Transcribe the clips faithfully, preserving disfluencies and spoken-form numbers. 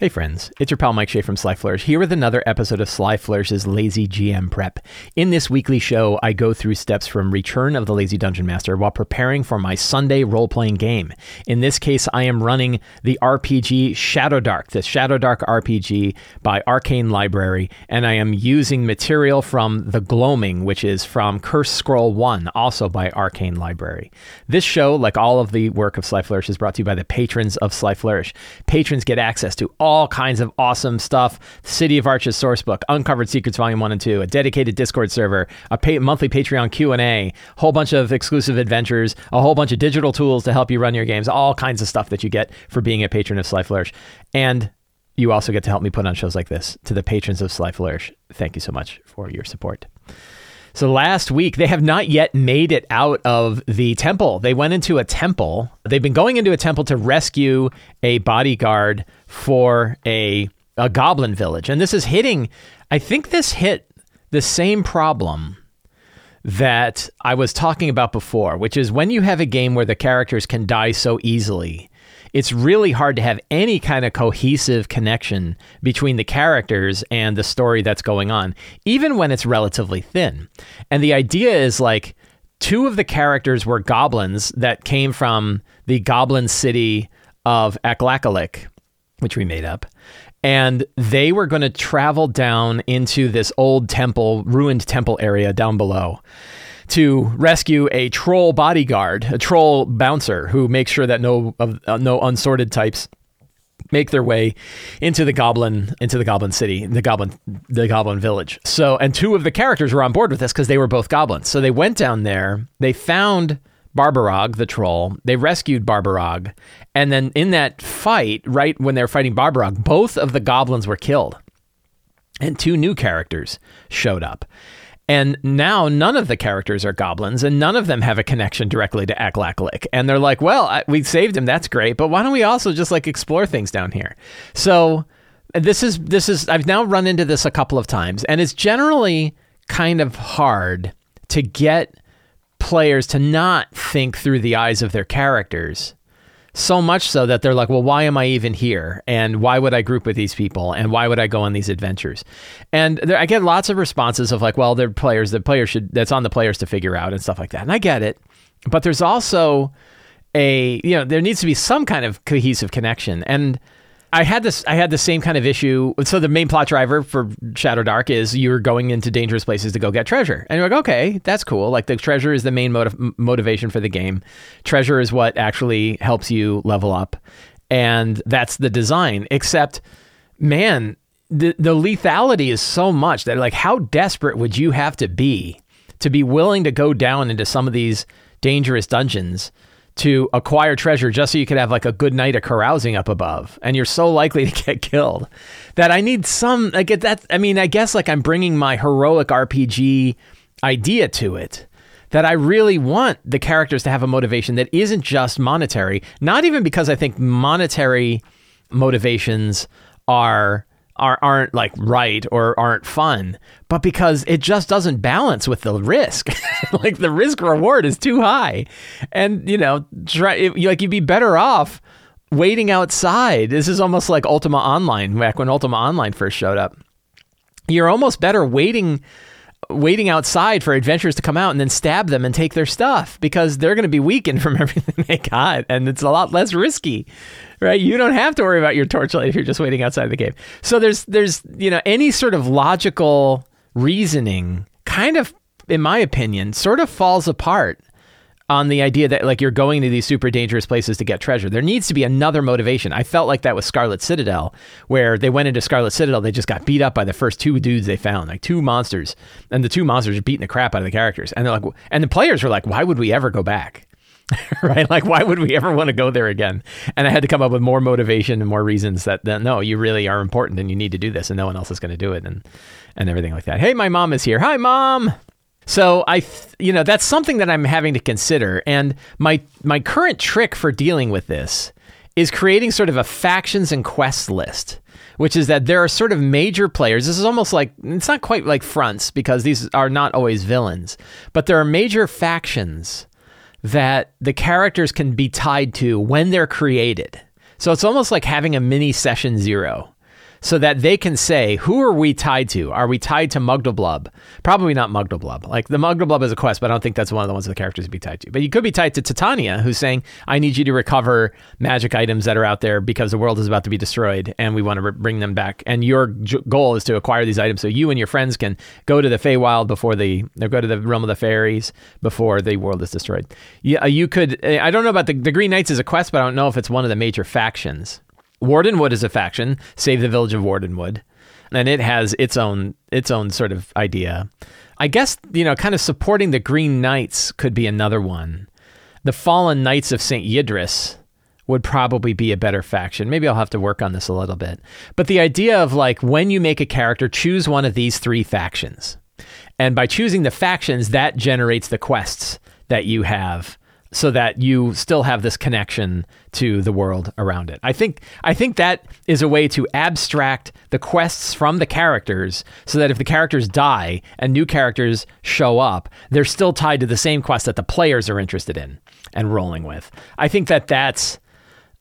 Hey friends, it's your pal Mike Shea from Sly Flourish, here with another episode of Sly Flourish's Lazy G M Prep. In this weekly show, I go through steps from Return of the Lazy Dungeon Master while preparing for my Sunday role-playing game. In this case, I am running the R P G Shadowdark, the Shadowdark R P G by Arcane Library, and I am using material from The Gloaming, which is from Cursed Scroll one, also by Arcane Library. This show, like all of the work of Sly Flourish, is brought to you by the patrons of Sly Flourish. Patrons get access to all all kinds of awesome stuff. City of Arches sourcebook, Uncovered Secrets Volume one and two, a dedicated Discord server, a pay- monthly Patreon Q and A, a whole bunch of exclusive adventures, a whole bunch of digital tools to help you run your games, all kinds of stuff that you get for being a patron of Sly Flourish. And you also get to help me put on shows like this. To the patrons of Sly Flourish, thank you so much for your support. So last week, they have not yet made it out of the temple. They went into a temple. They've been going into a temple to rescue a bodyguard for a, a goblin village. And this is hitting, I think this hit the same problem that I was talking about before, which is when you have a game where the characters can die so easily, it's really hard to have any kind of cohesive connection between the characters and the story that's going on, even when it's relatively thin. And the idea is like two of the characters were goblins that came from the goblin city of Aklakalik, which we made up. And they were going to travel down into this old temple, ruined temple area down below, to rescue a troll bodyguard, a troll bouncer who makes sure that no uh, no unsorted types make their way into the goblin into the goblin city, the goblin the goblin village. So, and two of the characters were on board with this because they were both goblins. So they went down there, they found Barbarog the troll, they rescued Barbarog, and then in that fight, right when they were fighting Barbarog, both of the goblins were killed, and two new characters showed up. And now none of the characters are goblins, and none of them have a connection directly to Aklakalik. And they're like, well, I, we saved him. That's great. But why don't we also just like explore things down here? So this is this is I've now run into this a couple of times, and it's generally kind of hard to get players to not think through the eyes of their characters. So much so that they're like, well, why am I even here? And why would I group with these people? And why would I go on these adventures? And there, I get lots of responses of like, well, they're players, the players should, that's on the players to figure out and stuff like that. And I get it. But there's also a, you know, there needs to be some kind of cohesive connection. And I had this, I had the same kind of issue. So the main plot driver for Shadowdark is you're going into dangerous places to go get treasure. And you're like, okay, that's cool. Like the treasure is the main motiv- motivation for the game. Treasure is what actually helps you level up. And that's the design, except man, the, the lethality is so much that like, how desperate would you have to be to be willing to go down into some of these dangerous dungeons to acquire treasure just so you could have like a good night of carousing up above, and you're so likely to get killed that I need some, I get that. I mean, I guess like I'm bringing my heroic R P G idea to it, that I really want the characters to have a motivation that isn't just monetary, not even because I think monetary motivations are Are, aren't like right or aren't fun, but because it just doesn't balance with the risk. Like the risk reward is too high, and you know, try it, like you'd be better off waiting outside. This is almost like Ultima Online, back when Ultima Online first showed up. You're almost better waiting waiting outside for adventurers to come out and then stab them and take their stuff, because they're going to be weakened from everything they got, and it's a lot less risky, right? You don't have to worry about your torchlight if you're just waiting outside the cave. So there's, there's, you know, any sort of logical reasoning kind of, in my opinion, sort of falls apart on the idea that like you're going to these super dangerous places to get treasure. There needs to be another motivation. I felt like that with Scarlet Citadel, where they went into Scarlet Citadel, they just got beat up by the first two dudes they found, like two monsters, and the two monsters are beating the crap out of the characters. And they're like, and the players were like, why would we ever go back? Right? Like, why would we ever want to go there again? And I had to come up with more motivation and more reasons that, that no, you really are important and you need to do this, and no one else is going to do it, and, and everything like that. Hey, my mom is here. Hi, Mom. So I, th- you know, that's something that I'm having to consider. And my, my current trick for dealing with this is creating sort of a factions and quest list, which is that there are sort of major players. This is almost like, it's not quite like fronts, because these are not always villains, but there are major factions that the characters can be tied to when they're created. So it's almost like having a mini session zero so that they can say, who are we tied to? Are we tied to Mugdoblub? Probably not Mugdoblub. Like, the Mugdoblub is a quest, but I don't think that's one of the ones the characters would be tied to. But you could be tied to Titania, who's saying, I need you to recover magic items that are out there because the world is about to be destroyed, and we want to re- bring them back. And your j- goal is to acquire these items so you and your friends can go to the Feywild before the, or go to the Realm of the Fairies before the world is destroyed. Yeah, you could, I don't know about the, the Green Knights is a quest, but I don't know if it's one of the major factions. Wardenwood is a faction, save the village of Wardenwood, and it has its own its own sort of idea. I guess, you know, kind of supporting the Green Knights could be another one. The Fallen Knights of Saint Yidrith would probably be a better faction. Maybe I'll have to work on this a little bit. But the idea of, like, when you make a character, choose one of these three factions. And by choosing the factions, that generates the quests that you have, so that you still have this connection to the world around it. I think I think that is a way to abstract the quests from the characters so that if the characters die and new characters show up, they're still tied to the same quest that the players are interested in and rolling with. I think that that's,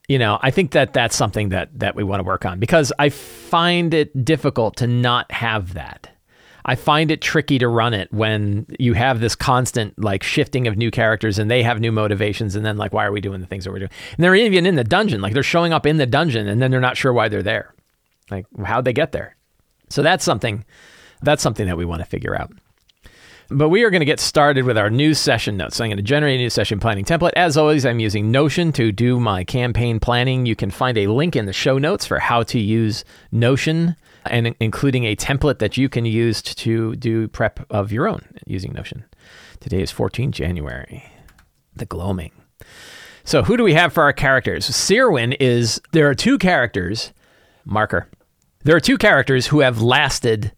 you know, I think that that's something that, that we want to work on, because I find it difficult to not have that. I find it tricky to run it when you have this constant, like, shifting of new characters and they have new motivations, and then, like, why are we doing the things that we're doing? And they're even in the dungeon, like, they're showing up in the dungeon and then they're not sure why they're there. Like, how'd they get there? So that's something, that's something that we want to figure out. But we are going to get started with our new session notes. So I'm going to generate a new session planning template. As always, I'm using Notion to do my campaign planning. You can find a link in the show notes for how to use Notion, and including a template that you can use to do prep of your own using Notion. Today is the fourteenth of January, The Gloaming. So who do we have for our characters? Sirwin is, there are two characters, marker. There are two characters who have lasted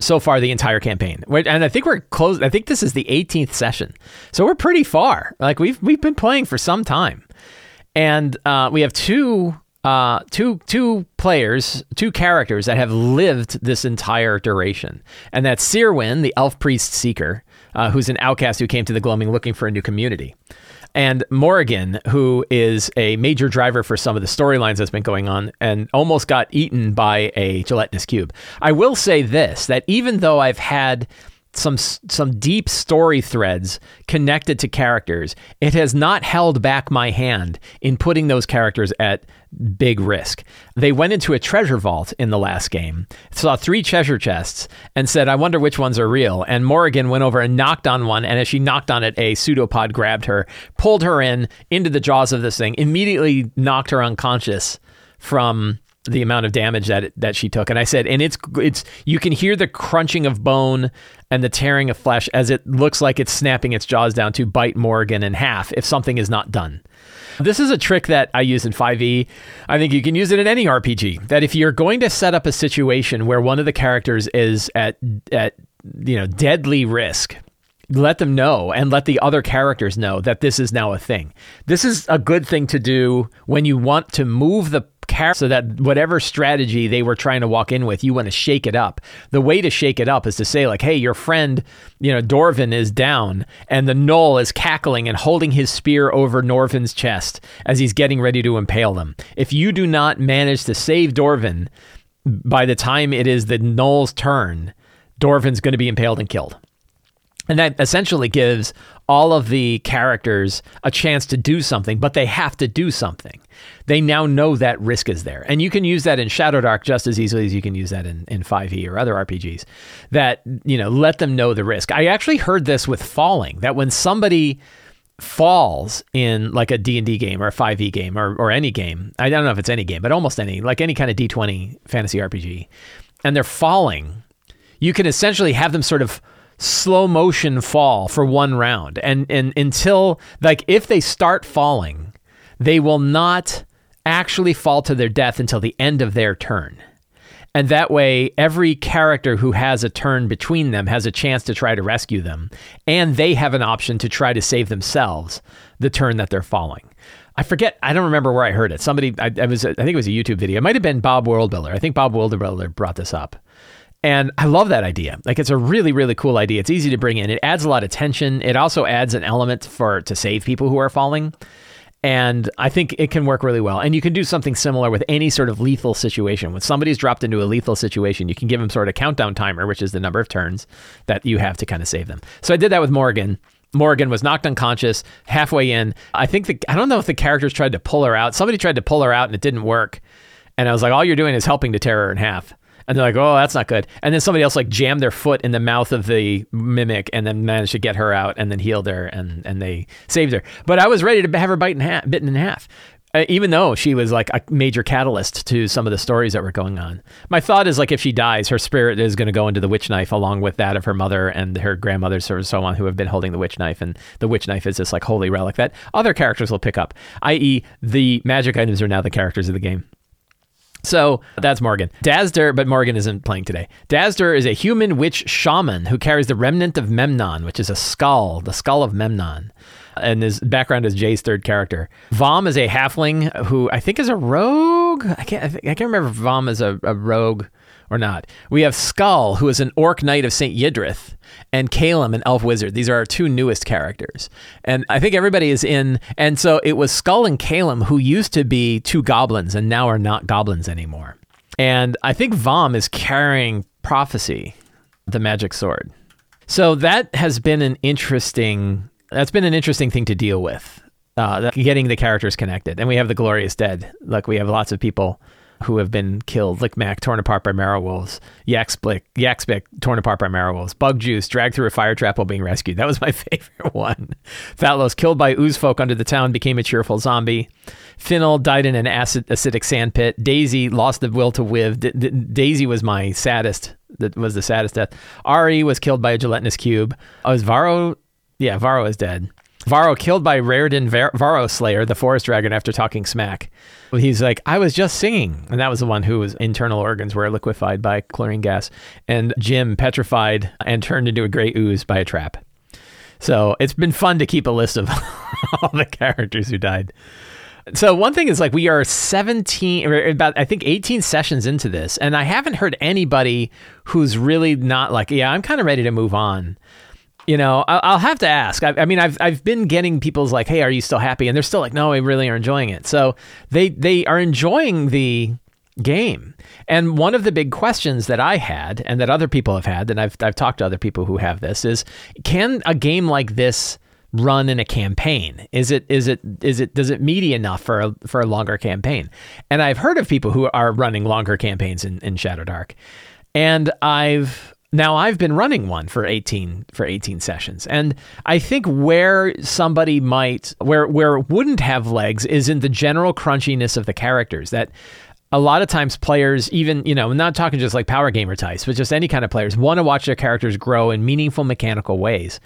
so far the entire campaign. And I think we're close, I think this is the eighteenth session. So we're pretty far. Like, we've we've been playing for some time. And uh, we have two Uh, two two players, two characters that have lived this entire duration. And that's Sirwin, the elf priest seeker, uh, who's an outcast who came to the Gloaming looking for a new community. And Morrigan, who is a major driver for some of the storylines that's been going on and almost got eaten by a gelatinous cube. I will say this, that even though I've had some some deep story threads connected to characters, it has not held back my hand in putting those characters at big risk. They went into a treasure vault in the last game, saw three treasure chests, and said, I wonder which ones are real. And Morrigan went over and knocked on one, and as she knocked on it, a pseudopod grabbed her, pulled her in, into the jaws of this thing, immediately knocked her unconscious from the amount of damage that it, that she took. And I said, and it's it's you can hear the crunching of bone and the tearing of flesh as it looks like it's snapping its jaws down to bite Morrigan in half if something is not done. This is a trick that I use in five e. I think you can use it in any R P G, that if you're going to set up a situation where one of the characters is at at you know deadly risk, let them know and let the other characters know that this is now a thing. This is a good thing to do when you want to move the so that whatever strategy they were trying to walk in with, you want to shake it up. The way to shake it up is to say, like, hey, your friend, you know, Dorvin is down, and the gnoll is cackling and holding his spear over Norvin's chest as he's getting ready to impale them. If you do not manage to save Dorvin by the time it is the gnoll's turn, Dorvin's going to be impaled and killed. And that essentially gives all of the characters a chance to do something, but they have to do something. They now know that risk is there. And you can use that in Shadowdark just as easily as you can use that in, in five e or other R P Gs, that, you know, let them know the risk. I actually heard this with falling, that when somebody falls in, like, a D and D game or a five e game or, or any game, I don't know if it's any game, but almost any, like any kind of D twenty fantasy R P G, and they're falling, you can essentially have them sort of slow motion fall for one round. And, and until, like, if they start falling, they will not actually fall to their death until the end of their turn. And that way, every character who has a turn between them has a chance to try to rescue them. And they have an option to try to save themselves the turn that they're falling. I forget, I don't remember where I heard it. Somebody, I, I was, I think it was a YouTube video. It might have been Bob World Builder. I think Bob World Builder brought this up. And I love that idea. Like, it's a really, really cool idea. It's easy to bring in. It adds a lot of tension. It also adds an element for to save people who are falling. And I think it can work really well. And you can do something similar with any sort of lethal situation. When somebody's dropped into a lethal situation, you can give them sort of countdown timer, which is the number of turns that you have to kind of save them. So I did that with Morrigan. Morrigan was knocked unconscious halfway in. I think the, I don't know if the characters tried to pull her out. Somebody tried to pull her out and it didn't work. And I was like, all you're doing is helping to tear her in half. And they're like, oh, that's not good. And then somebody else like jammed their foot in the mouth of the mimic and then managed to get her out and then healed her and, and they saved her. But I was ready to have her bite in half, bitten in half, uh, even though she was like a major catalyst to some of the stories that were going on. My thought is like if she dies, her spirit is going to go into the witch knife along with that of her mother and her grandmother and so on who have been holding the witch knife. And the witch knife is this like holy relic that other characters will pick up, that is the magic items are now the characters of the game. So that's Morrigan. Dazder, but Morrigan isn't playing today. Dazder is a human witch shaman who carries the remnant of Memnon, which is a skull, the skull of Memnon. And his background is Jay's third character. Vom is a halfling who I think is a rogue. I can't I, think, I can't remember if Vom is a, a rogue or not. We have Skull, who is an orc knight of Saint Yidrith, and Calem, an elf wizard. These are our two newest characters. And I think everybody is in. And so it was Skull and Calem who used to be two goblins and now are not goblins anymore. And I think Vom is carrying Prophecy, the magic sword. So that has been an interesting, that's been an interesting thing to deal with, uh, that, getting the characters connected. And we have the glorious dead. Like we have lots of people who have been killed, like Mac, torn apart by marrow wolves, Yakspick, Yakspick, torn apart by marrow wolves, Bug Juice, dragged through a fire trap while being rescued. That was my favorite one. Fatlos, killed by ooze folk under the town, became a cheerful zombie. Finnell died in an acid, acidic sand pit. Daisy lost the will to live. D- D- Daisy was my saddest, that was the saddest death. Ari was killed by a gelatinous cube. Oh, is Varro? Yeah, Varro is dead. Varro killed by Raredan Var- Varro Slayer, the forest dragon, after talking smack. He's like, I was just singing. And that was the one whose internal organs were liquefied by chlorine gas. And Jim, petrified and turned into a gray ooze by a trap. So it's been fun to keep a list of all the characters who died. So one thing is like we are seventeen, or about I think eighteen sessions into this. And I haven't heard anybody who's really not like, yeah, I'm kind of ready to move on. You know, I'll have to ask. I, I mean, I've I've been getting people's like, hey, are you still happy? And they're still like, no, we really are enjoying it. So they they are enjoying the game. And one of the big questions that I had and that other people have had, and I've I've talked to other people who have this, is can a game like this run in a campaign? Is it is it is it does it meaty enough for a, for a longer campaign? And I've heard of people who are running longer campaigns in, in Shadowdark. And I've Now I've been running one for eighteen for eighteen sessions, and I think where somebody might where where it wouldn't have legs is in the general crunchiness of the characters. That a lot of times players, even, you know, I'm not talking just like power gamer types, but just any kind of players, want to watch their characters grow in meaningful mechanical ways.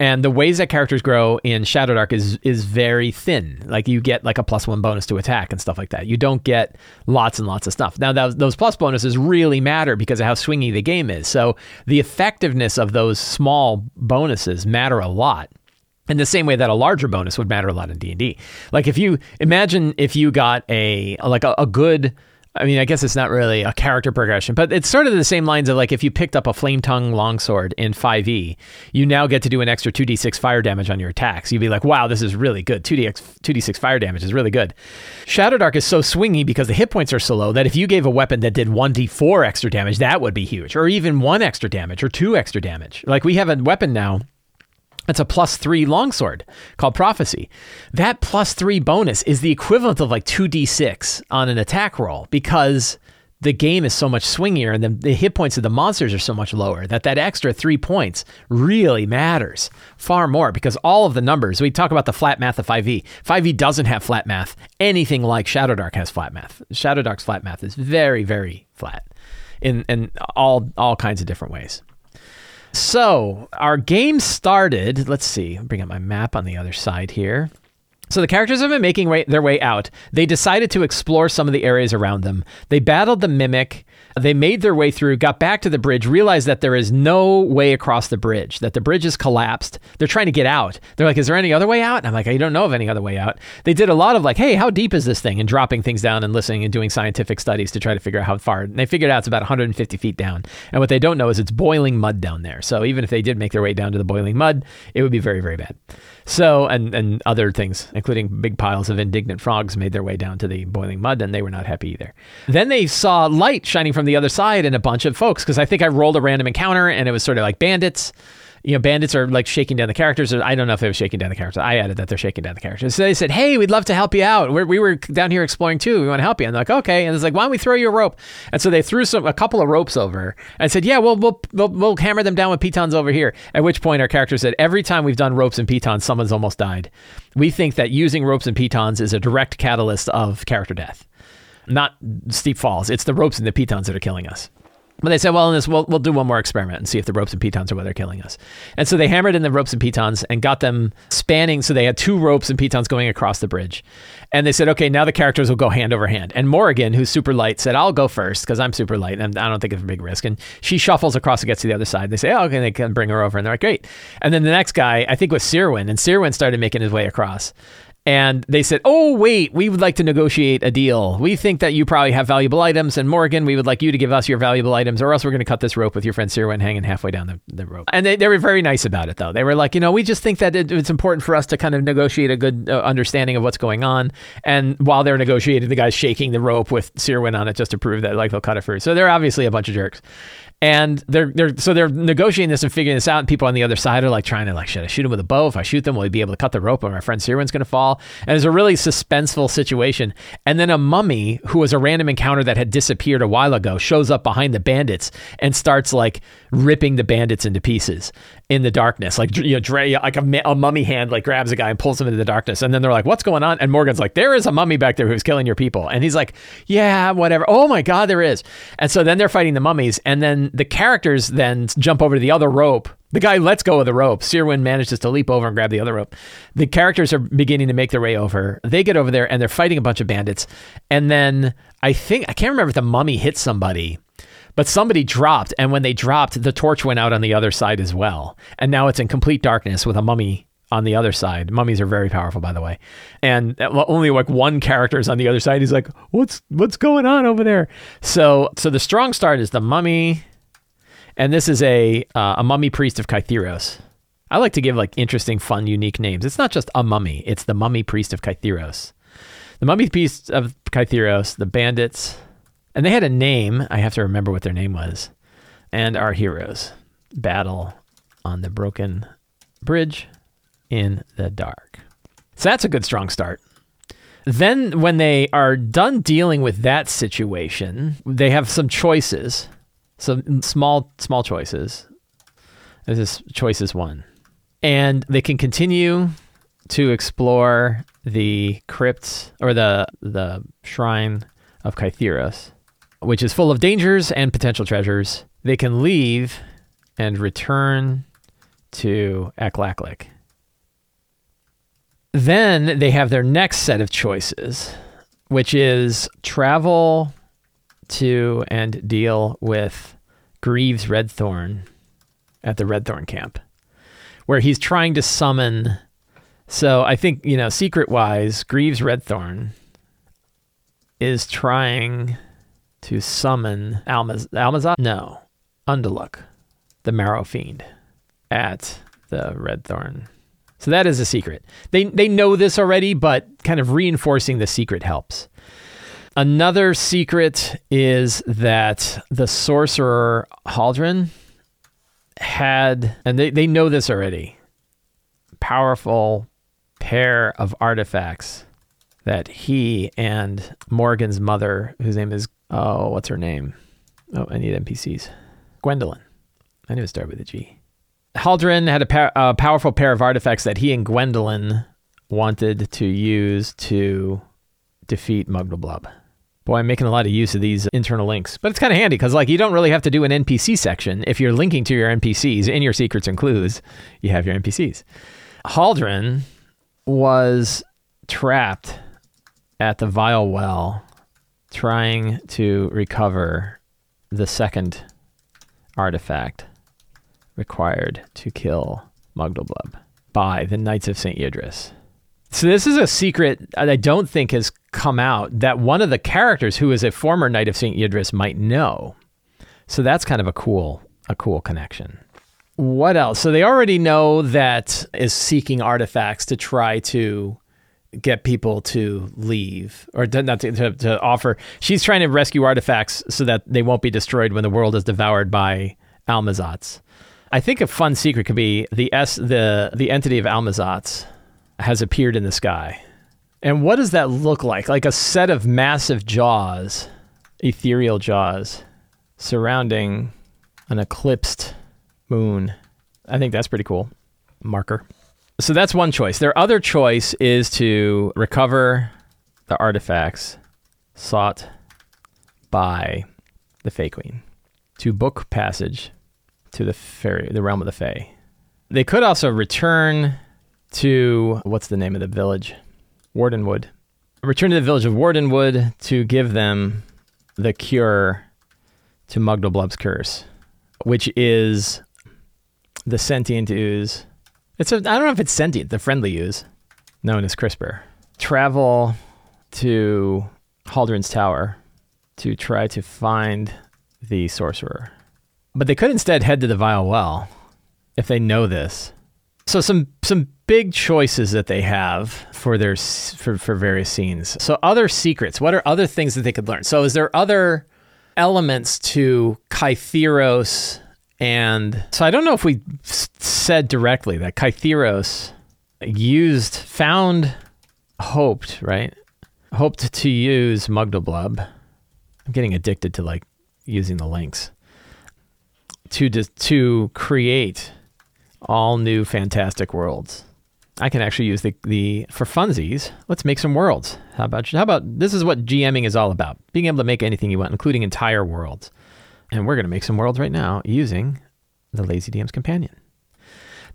And the ways that characters grow in Shadowdark is is very thin. Like you get like a plus one bonus to attack and stuff like that. You don't get lots and lots of stuff. Now that, those plus bonuses really matter because of how swingy the game is. So the effectiveness of those small bonuses matter a lot. In the same way that a larger bonus would matter a lot in D and D. Like if you imagine if you got a like a, a good. I mean, I guess it's not really a character progression, but it's sort of the same lines of like if you picked up a flame tongue longsword in five e, you now get to do an extra two d six fire damage on your attacks. You'd be like, wow, this is really good. two d six fire damage is really good. Shadowdark is so swingy because the hit points are so low that if you gave a weapon that did one d four extra damage, that would be huge, or even one extra damage or two extra damage. Like we have a weapon now. It's a plus three longsword called Prophecy. That plus three bonus is the equivalent of like two d six on an attack roll because the game is so much swingier and the, the hit points of the monsters are so much lower that that extra three points really matters far more because all of the numbers, we talk about the flat math of five e. five e doesn't have flat math. Anything like Shadowdark has flat math. Shadowdark's flat math is very, very flat in, in all all kinds of different ways. So our game started, let's see, bring up my map on the other side here. So the characters have been making way, their way out. They decided to explore some of the areas around them. They battled the mimic. They made their way through, got back to the bridge, realized that there is no way across the bridge, that the bridge is collapsed. They're trying to get out. They're like, is there any other way out? And I'm like, I don't know of any other way out. They did a lot of like, hey, how deep is this thing? And dropping things down and listening and doing scientific studies to try to figure out how far. And they figured out it's about one hundred fifty feet down. And what they don't know is it's boiling mud down there. So even if they did make their way down to the boiling mud, it would be very, very bad. So, and, and other things, including big piles of indignant frogs made their way down to the boiling mud, and they were not happy either. Then they saw light shining from the other side and a bunch of folks, because I think I rolled a random encounter, and it was sort of like bandits. You know, bandits are like shaking down the characters. I don't know if they were shaking down the characters. I added that they're shaking down the characters. So they said, hey, we'd love to help you out. We're, we were down here exploring too. We want to help you. And they're like, okay. And it's like, why don't we throw you a rope? And so they threw some a couple of ropes over and said, yeah, we'll we'll we'll, we'll hammer them down with pitons over here. At which point our character said, every time we've done ropes and pitons, someone's almost died. We think that using ropes and pitons is a direct catalyst of character death, not steep falls. It's the ropes and the pitons that are killing us. But they said, well, in this, we'll, we'll do one more experiment and see if the ropes and pitons are whether they're killing us. And so they hammered in the ropes and pitons and got them spanning. So they had two ropes and pitons going across the bridge. And they said, okay, now the characters will go hand over hand. And Morrigan, who's super light, said, I'll go first because I'm super light and I don't think it's a big risk. And she shuffles across and gets to the other side. And they say, oh, okay, and they can bring her over. And they're like, great. And then the next guy, I think, was Sirwin. And Sirwin started making his way across. And they said, oh, wait, we would like to negotiate a deal. We think that you probably have valuable items. And Morgan, we would like you to give us your valuable items or else we're going to cut this rope with your friend Sirwin hanging halfway down the, the rope. And they, they were very nice about it, though. They were like, you know, we just think that it, it's important for us to kind of negotiate a good uh, understanding of what's going on. And while they're negotiating, the guy's shaking the rope with Sirwin on it just to prove that, like, they'll cut it through. So they're obviously a bunch of jerks. And they're they're so they're negotiating this and figuring this out. And people on the other side are like trying to like, should I shoot him with a bow? If I shoot them, will he be able to cut the rope? And my friend Sirwin's going to fall. And it's a really suspenseful situation. And then a mummy who was a random encounter that had disappeared a while ago shows up behind the bandits and starts like ripping the bandits into pieces in the darkness. Like, you know, dra- like a, a mummy hand like grabs a guy and pulls him into the darkness. And then they're like, what's going on? And Morgan's like, there is a mummy back there who's killing your people. And he's like, yeah, whatever. Oh my God, there is. And so then they're fighting the mummies. And then the characters then jump over to the other rope. The guy lets go of the rope. Sirwin manages to leap over and grab the other rope. The characters are beginning to make their way over. They get over there and they're fighting a bunch of bandits. And then I think, I can't remember if the mummy hit somebody, but somebody dropped. And when they dropped, the torch went out on the other side as well. And now it's in complete darkness with a mummy on the other side. Mummies are very powerful, by the way. And only like one character is on the other side. He's like, what's, what's going on over there? So, so the strong start is the mummy. And this is a uh, a mummy priest of Kytheros. I like to give like interesting, fun, unique names. It's not just a mummy. It's the mummy priest of Kytheros. The mummy priest of Kytheros, the bandits. And they had a name. I have to remember what their name was. And our heroes battle on the broken bridge in the dark. So that's a good strong start. Then when they are done dealing with that situation, they have some choices. So small, small choices. This is choices one. And they can continue to explore the crypt or the the shrine of Kytheros, which is full of dangers and potential treasures. They can leave and return to Aklakalik. Then they have their next set of choices, which is travel to and deal with Greaves Redthorn at the Redthorn camp, where he's trying to summon. So I think, you know, secret-wise, Greaves Redthorn is trying to summon Almaz- Almazoth? No, Underlook, the Marrow Fiend, at the Redthorn. So that is a secret. They they know this already, but kind of reinforcing the secret helps. Another secret is that the sorcerer Haldron had, and they, they know this already, powerful pair of artifacts that he and Morgan's mother, whose name is, oh, what's her name? Oh, I need N P Cs. Gwendolyn. I knew it started with a G. Haldron had a, pa- a powerful pair of artifacts that he and Gwendolyn wanted to use to defeat Mugdoblub. Boy, I'm making a lot of use of these internal links, but it's kind of handy because, like, you don't really have to do an N P C section. If you're linking to your N P Cs in your secrets and clues, you have your N P Cs. Haldron was trapped at the Vile Well trying to recover the second artifact required to kill Mugdoblub by the Knights of Saint Yidrith. So this is a secret I don't think has come out that one of the characters who is a former Knight of Saint Yidrith might know. So that's kind of a cool, a cool connection. What else? So they already know that is seeking artifacts to try to get people to leave, or to, not to, to, to offer. She's trying to rescue artifacts so that they won't be destroyed when the world is devoured by Almazoths. I think a fun secret could be the S, the the entity of Almazoths has appeared in the sky. And what does that look like? Like a set of massive jaws, ethereal jaws, surrounding an eclipsed moon. I think that's pretty cool. Marker. So that's one choice. Their other choice is to recover the artifacts sought by the Fae Queen to book passage to the fairy, the realm of the Fae. They could also return to, what's the name of the village? Wardenwood. Return to the village of Wardenwood to give them the cure to Mugdoblub's curse, which is the sentient ooze. It's a, I don't know if it's sentient, the friendly ooze, known as CRISPR. Travel to Haldron's Tower to try to find the sorcerer. But they could instead head to the Vile Well if they know this. So some some big choices that they have for their for, for various scenes. So other secrets. What are other things that they could learn? So is there other elements to Kytheros? And so I don't know if we said directly that Kytheros used, found, hoped, right? Hoped to use Mugdoblub. I'm getting addicted to like using the links. To to create all new fantastic worlds. I can actually use the, the for funsies. Let's make some worlds. How about how about this is what GMing is all about. Being able to make anything you want, including entire worlds. And we're going to make some worlds right now using the Lazy D M's Companion.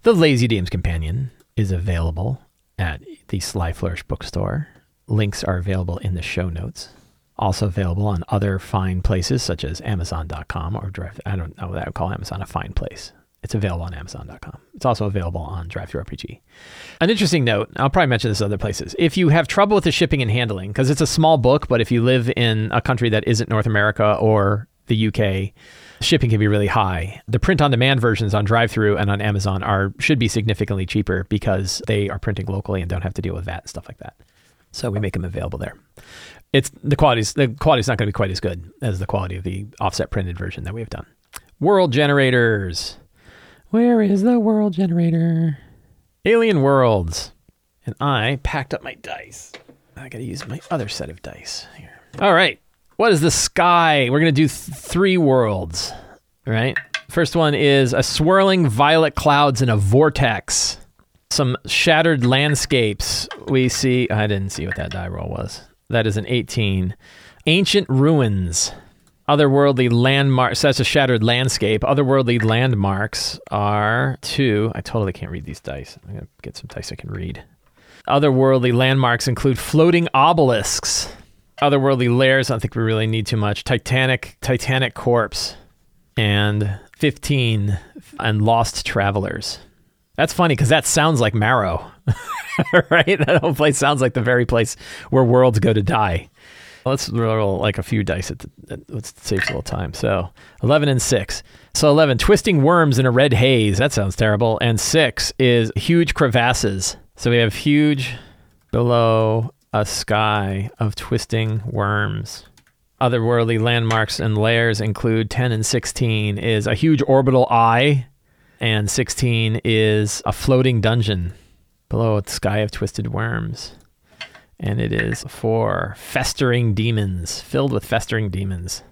The Lazy D M's Companion is available at the Sly Flourish bookstore. Links are available in the show notes. Also available on other fine places such as Amazon dot com or Drive. I don't know that I would call Amazon a fine place. It's available on Amazon dot com. It's also available on Drive Thru R P G. An interesting note, I'll probably mention this other places. If you have trouble with the shipping and handling, because it's a small book, but if you live in a country that isn't North America or the U K, shipping can be really high. The print-on-demand versions on Drive Thru and on Amazon are should be significantly cheaper because they are printing locally and don't have to deal with V A T and stuff like that. So we make them available there. It's the quality's the quality's not going to be quite as good as the quality of the offset printed version that we have done. World generators. Where is the world generator? Alien worlds. And I packed up my dice. I got to use my other set of dice here. All right. What is the sky? We're going to do th- three worlds, right? First one is a swirling violet clouds in a vortex. Some shattered landscapes. We see... I didn't see what that die roll was. That is an eighteen. Ancient ruins. Otherworldly landmarks. So that's a shattered landscape. Otherworldly landmarks are two. I totally can't read these dice. I'm going to get some dice I can read. Otherworldly landmarks include floating obelisks. Otherworldly lairs, I don't think we really need too much. Titanic, Titanic corpse, and fifteen, and lost travelers. That's funny because that sounds like Marrow, right? That whole place sounds like the very place where worlds go to die. Let's roll like a few dice. At the, at, let's save a little time. So eleven and six. So eleven, twisting worms in a red haze. That sounds terrible. And six is huge crevasses. So we have huge below. A sky of twisting worms. Otherworldly landmarks and lairs include ten and sixteen is a huge orbital eye, and sixteen is a floating dungeon below a sky of twisted worms. And it is for festering demons, filled with festering demons.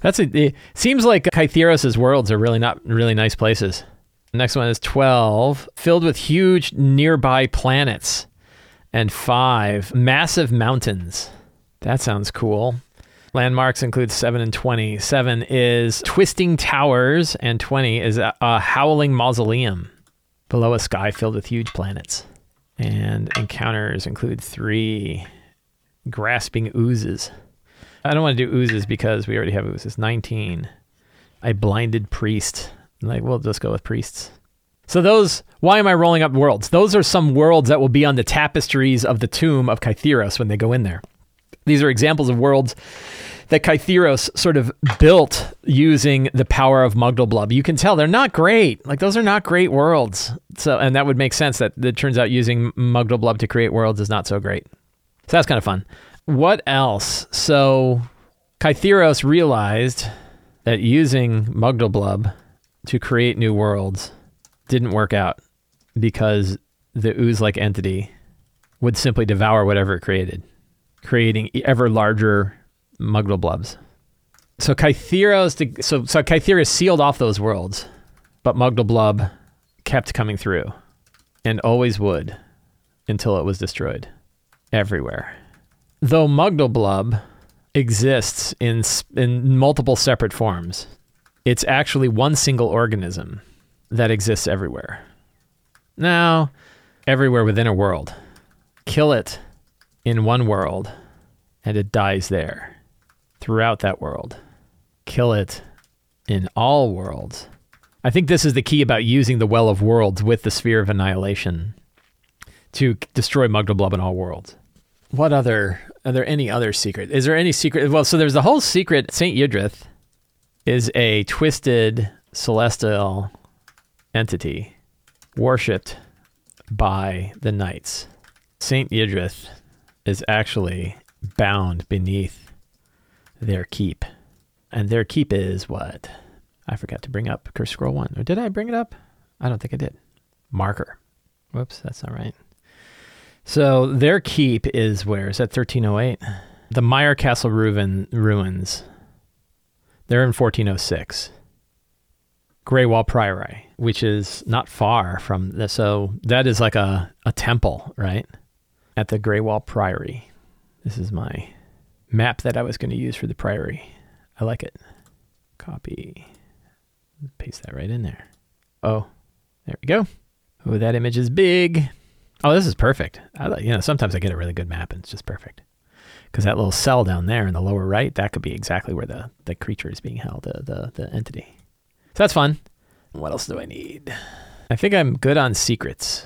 That's a, it seems like Kytheros' worlds are really not really nice places. The next one is twelve, filled with huge nearby planets. And five, massive mountains. That sounds cool. Landmarks include seven and twenty. Seven is twisting towers, and twenty is a, a howling mausoleum below a sky filled with huge planets. And encounters include three, grasping oozes. I don't want to do oozes because we already have oozes. nineteen, a blinded priest. Like, we'll just go with priests. So those, why am I rolling up worlds? Those are some worlds that will be on the tapestries of the tomb of Kytheros when they go in there. These are examples of worlds that Kytheros sort of built using the power of Mugdoblub. You can tell they're not great. Like, those are not great worlds. So, and that would make sense that it turns out using Mugdoblub to create worlds is not so great. So that's kind of fun. What else? So Kytheros realized that using Mugdoblub to create new worlds didn't work out because the ooze-like entity would simply devour whatever it created, creating ever larger Mugdoblubs. So Kytheros, so, so Kytheros sealed off those worlds, but Mugdoblub kept coming through and always would until it was destroyed everywhere. Though Mugdoblub exists in in multiple separate forms, it's actually one single organism that exists everywhere. Now, everywhere within a world. Kill it in one world, and it dies there, throughout that world. Kill it in all worlds. I think this is the key about using the Well of Worlds with the Sphere of Annihilation to destroy Mugdoblub in all worlds. What other, are there any other secret? Is there any secret? Well, so there's the whole secret. Saint Yidrith is a twisted celestial entity worshipped by the knights. Saint Yidrith is actually bound beneath their keep. And their keep is what? I forgot to bring up Curse Scroll one. Or did I bring it up? I don't think I did. Marker. Whoops, that's not right. So their keep is where? Is that thirteen oh eight? The Mire Castle Ruin, ruins. They're in fourteen oh six. Greywall Priory, which is not far from this. So that is like a, a temple, right? At the Greywall Priory. This is my map that I was going to use for the priory. I like it. Copy. Paste that right in there. Oh, there we go. Oh, that image is big. Oh, this is perfect. I, you know, sometimes I get a really good map and it's just perfect. Because that little cell down there in the lower right, that could be exactly where the, the creature is being held, the, the, the entity. So that's fun. What else do I need? I think I'm good on secrets.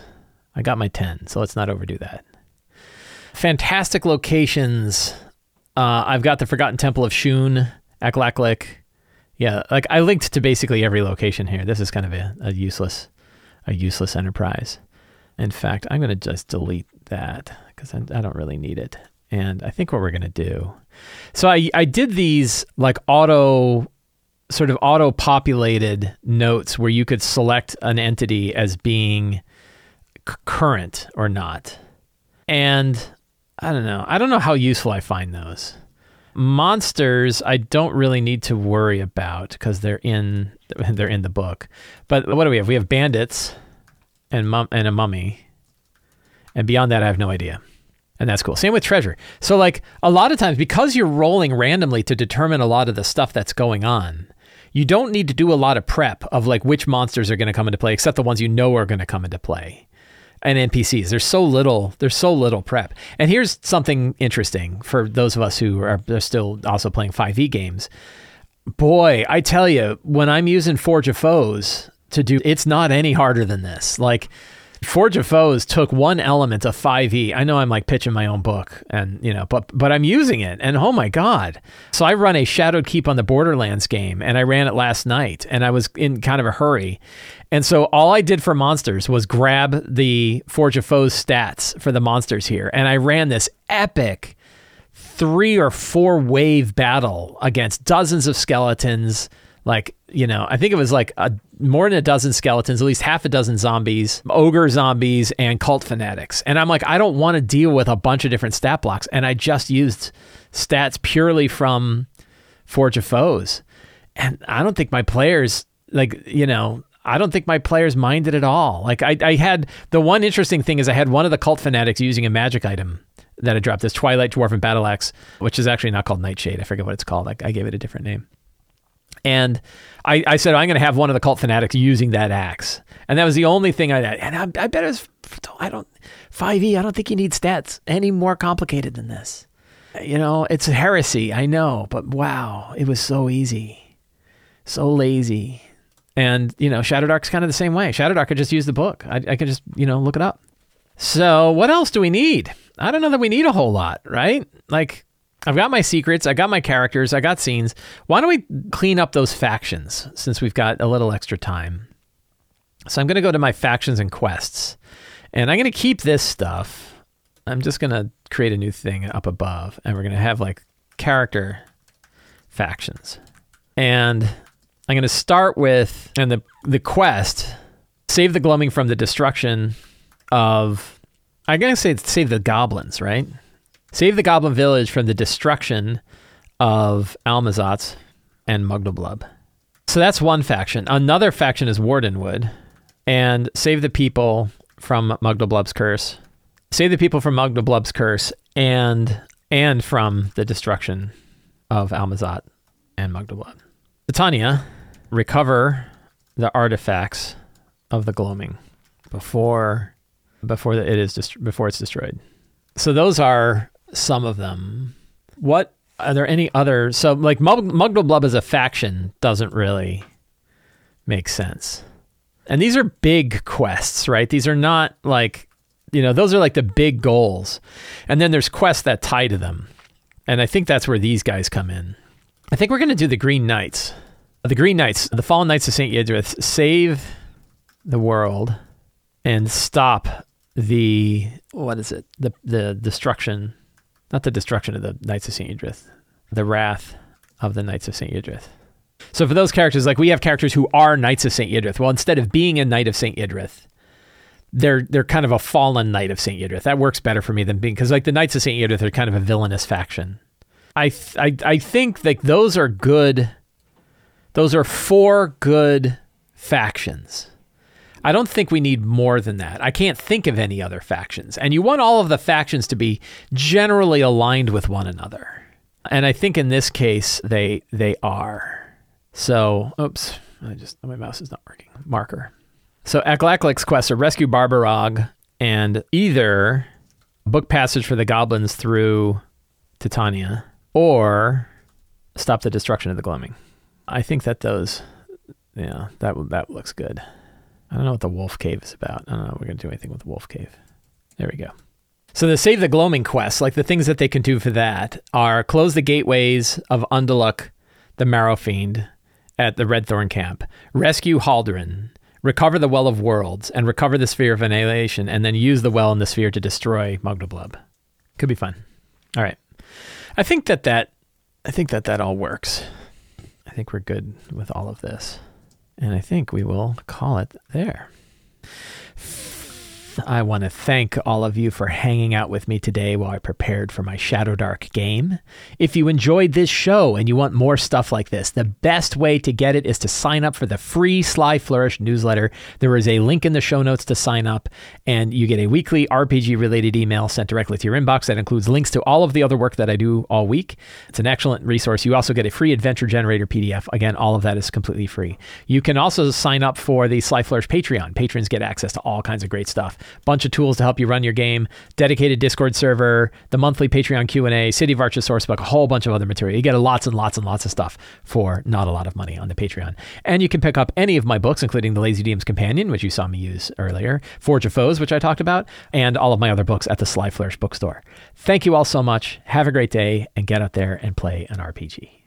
I got my ten, so let's not overdo that. Fantastic locations. Uh, I've got the Forgotten Temple of Shun, Aklakalik. Yeah, like I linked to basically every location here. This is kind of a, a useless, a useless enterprise. In fact, I'm going to just delete that because I, I don't really need it. And I think what we're going to do... So I, I did these like auto, sort of auto-populated notes where you could select an entity as being c- current or not. And I don't know. I don't know how useful I find those. Monsters, I don't really need to worry about because they're in they're in the book. But what do we have? We have bandits. And mum and a mummy, and beyond that, I have no idea, and that's cool. Same with treasure. So, like a lot of times, because you're rolling randomly to determine a lot of the stuff that's going on, you don't need to do a lot of prep of like which monsters are going to come into play, except the ones you know are going to come into play, and N P Cs. There's so little. There's so little prep. And here's something interesting for those of us who are, are still also playing five E games. Boy, I tell you, when I'm using Forge of Foes to do, it's not any harder than this. Like Forge of Foes took one element of five E. I know I'm like pitching my own book and, you know, but, but I'm using it and oh my God. So I run a Shadowed Keep on the Borderlands game and I ran it last night and I was in kind of a hurry. And so all I did for monsters was grab the Forge of Foes stats for the monsters here. And I ran this epic three or four wave battle against dozens of skeletons. Like, you know, I think it was like a, more than a dozen skeletons, at least half a dozen zombies, ogre zombies, and cult fanatics. And I'm like, I don't want to deal with a bunch of different stat blocks. And I just used stats purely from Forge of Foes. And I don't think my players, like, you know, I don't think my players minded at all. Like, I, I had, the one interesting thing is I had one of the cult fanatics using a magic item that I dropped, this Twilight Dwarven Battle Axe, which is actually not called Nightshade. I forget what it's called. I, I gave it a different name. And I, I said, I'm going to have one of the cult fanatics using that axe. And that was the only thing I had. And I, I bet it was, I don't, five E, I don't think you need stats any more complicated than this. You know, it's a heresy, I know, but wow, it was so easy. So lazy. And, you know, Shadowdark's kind of the same way. Shadowdark could just use the book. I, I could just, you know, look it up. So what else do we need? I don't know that we need a whole lot, right? Like, I've got my secrets, I got my characters, I got scenes. Why don't we clean up those factions since we've got a little extra time? So I'm going to go to my factions and quests, and I'm going to keep this stuff. I'm just going to create a new thing up above, and we're going to have like character factions. And I'm going to start with, and the, the quest, save the Gloaming from the destruction of, I'm going to say save the goblins, right? Save the Goblin Village from the destruction of Almazoth and Mugdoblub. So that's one faction. Another faction is Wardenwood. And save the people from Mugdoblub's curse. Save the people from Mugdoblub's curse and and from the destruction of Almazoth and Mugdoblub. Titania, recover the artifacts of the Gloaming before before it is dest- before it's destroyed. So those are some of them. What are there any other? So like Mugdoblub as a faction doesn't really make sense. And these are big quests, right? These are not like, you know, those are like the big goals. And then there's quests that tie to them. And I think that's where these guys come in. I think we're going to do the Green Knights. The Green Knights, the Fallen Knights of Saint Yidrith, save the world and stop the, what is it? The the destruction. Not the destruction of the Knights of Saint Yidrith. The wrath of the Knights of Saint Yidrith. So for those characters, like we have characters who are Knights of Saint Yidrith. Well, instead of being a Knight of Saint Yidrith, they're they're kind of a fallen Knight of Saint Yidrith. That works better for me than being... Because like the Knights of Saint Yidrith are kind of a villainous faction. I, th- I, I think like those are good... Those are four good factions. I don't think we need more than that. I can't think of any other factions. And you want all of the factions to be generally aligned with one another. And I think in this case, they they are. So, oops, I just my mouse is not working. Marker. So Aklakalik's quests are rescue Barbarog and either book passage for the goblins through Titania or stop the destruction of the Gloaming. I think that those, yeah, that that looks good. I don't know what the wolf cave is about. I don't know if we're going to do anything with the wolf cave. There we go. So the Save the Gloaming quest, like the things that they can do for that are close the gateways of Underlook, the Marrow Fiend, at the Redthorn camp, rescue Haldron, recover the Well of Worlds, and recover the Sphere of Annihilation, and then use the Well and the Sphere to destroy Mugdoblub. Could be fun. All right. I think that that, I think that that all works. I think we're good with all of this. And I think we will call it there. I want to thank all of you for hanging out with me today while I prepared for my Shadowdark game. If you enjoyed this show and you want more stuff like this, the best way to get it is to sign up for the free Sly Flourish newsletter. There is a link in the show notes to sign up, and you get a weekly R P G-related email sent directly to your inbox that includes links to all of the other work that I do all week. It's an excellent resource. You also get a free Adventure Generator P D F. Again, all of that is completely free. You can also sign up for the Sly Flourish Patreon. Patrons get access to all kinds of great stuff. Bunch of tools to help you run your game, dedicated Discord server, the monthly Patreon Q and A, City of Arches sourcebook, a whole bunch of other material. You get lots and lots and lots of stuff for not a lot of money on the Patreon. And you can pick up any of my books, including The Lazy D M's Companion, which you saw me use earlier, Forge of Foes, which I talked about, and all of my other books at the Sly Flourish bookstore. Thank you all so much. Have a great day, and get out there and play an R P G.